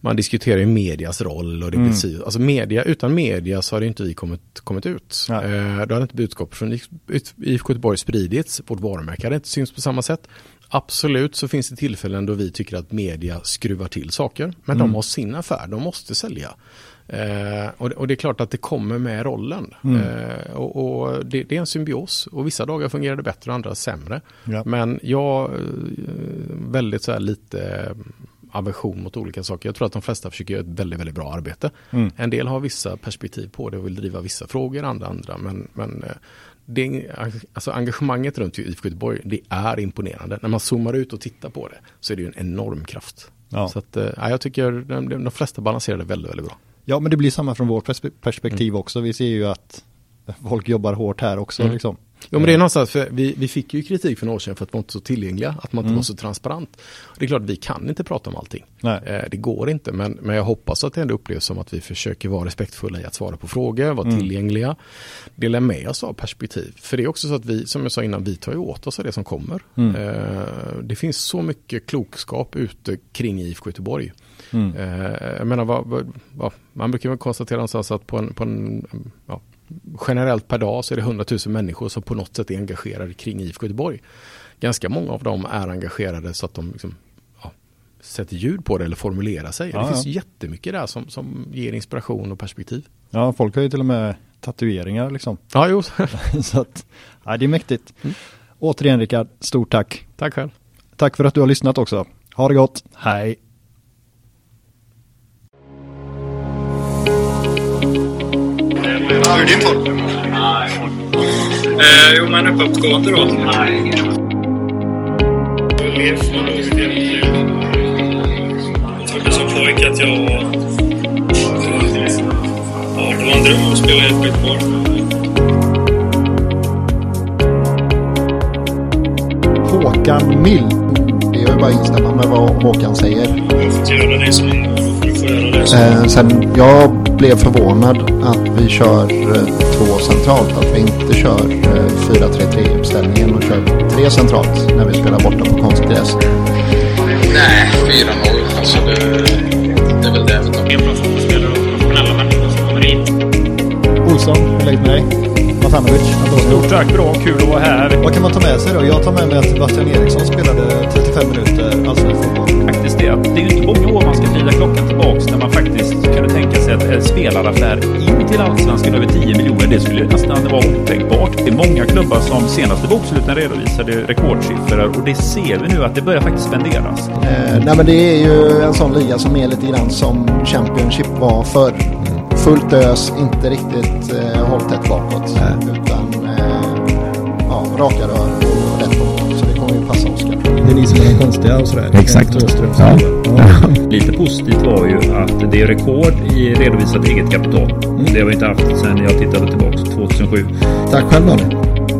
man diskuterar i medias roll och det mm. precis, alltså media, utan media så hade inte vi kommit, kommit ut. Eh, då hade inte budskapet från I F K Göteborg spridits, vårt varumärke hade inte syns på samma sätt. Absolut så finns det tillfällen då vi tycker att media skruvar till saker, men mm. de har sin affär, de måste sälja. Eh, och, och det är klart att det kommer med rollen mm. eh, och, och det, det är en symbios och vissa dagar fungerar det bättre och andra sämre ja. men jag väldigt så här lite aversion mot olika saker. Jag tror att de flesta försöker göra ett väldigt, väldigt bra arbete mm. en del har vissa perspektiv på det och vill driva vissa frågor, andra andra men, men det, alltså engagemanget runt I F K Göteborg, det är imponerande. När man zoomar ut och tittar på det så är det ju en enorm kraft ja. så att, eh, jag tycker de, de flesta balanserar det väldigt, väldigt bra. Ja, men det blir samma från vårt perspektiv mm. också. Vi ser ju att folk jobbar hårt här också. Mm. Liksom. Ja, men det är någonstans, för vi, vi fick ju kritik för några år sedan för att man inte var så tillgängliga, att man inte mm. var så transparent. Det är klart att vi kan inte prata om allting. Nej. Eh, det går inte, men, men jag hoppas att det ändå upplevs som att vi försöker vara respektfulla i att svara på frågor, vara mm. tillgängliga, dela med oss av perspektiv. För det är också så att vi, som jag sa innan, vi tar ju åt oss av det som kommer. Mm. Eh, det finns så mycket klokskap ute kring I F K Göteborg. Mm. Eh, jag menar, vad, vad, vad, man brukar väl konstatera någonstans att på en, på en ja, generellt per dag så är det hundratusen människor som på något sätt är engagerade kring I F K Göteborg. Ganska många av dem är engagerade så att de liksom, ja, sätter ljud på det eller formulerar sig. Ja, det finns ja. jättemycket där som, som ger inspiration och perspektiv. Ja, folk har ju till och med tatueringar liksom. Ja, jo. Så att, ja, det är mäktigt. Mm. Återigen Rickard, stort tack. Tack själv. Tack för att du har lyssnat också. Ha det gott. Hej. Hur är din folk? Nej. Eh, jo, men uppåtgående då? Nej. Mer folk det är jag trodde som folk att jag var arton dröm och spelade ett skit barn. Håkan Mild. Det är ju bara att instämma med vad Håkan säger. Jag får göra det som jag får göra det. Eh, sen jag blev förvånad att vi kör eh, två centralt, att vi inte kör eh, fyra tre tre uppställningen och kör tre centralt när vi spelar borta på konstgräs. Nej, fyra noll alltså det, det är väl det. Det är bra fotbollsspelare och professionella människor som kommer in. Olsson, lägg med dig. Matanovic, stort tack, bra, kul att vara här. Vad kan man ta med sig då? Jag tar med mig att Sebastian Eriksson spelade trettiofem minuter allsvensk fotboll. Faktiskt det. Det är ju inte många år man ska vrida klockan tillbaks när man faktiskt kunde tänka sig att spelaraffär in till allsvenskan över tio miljoner. Det skulle nästan vara otänkbart. Det är många klubbar som senaste boksluten redovisade rekordsiffror och det ser vi nu att det börjar faktiskt spenderas. Eh, nej men det är ju en sån liga som är lite grann som Championship var förr. Fullt ös, inte riktigt eh, hållt tätt bakåt. Nej. Utan eh, ja, raka rör och rätt bakåt. Så det kommer ju passa Oskar. Det är ni som är konstiga och sådär. Exakt. Ja. Ja. Lite positivt var ju att det är rekord i redovisat eget kapital. Mm. Det har vi inte haft sedan jag tittade tillbaka tjugohundrasju. Tack själv, Daniel.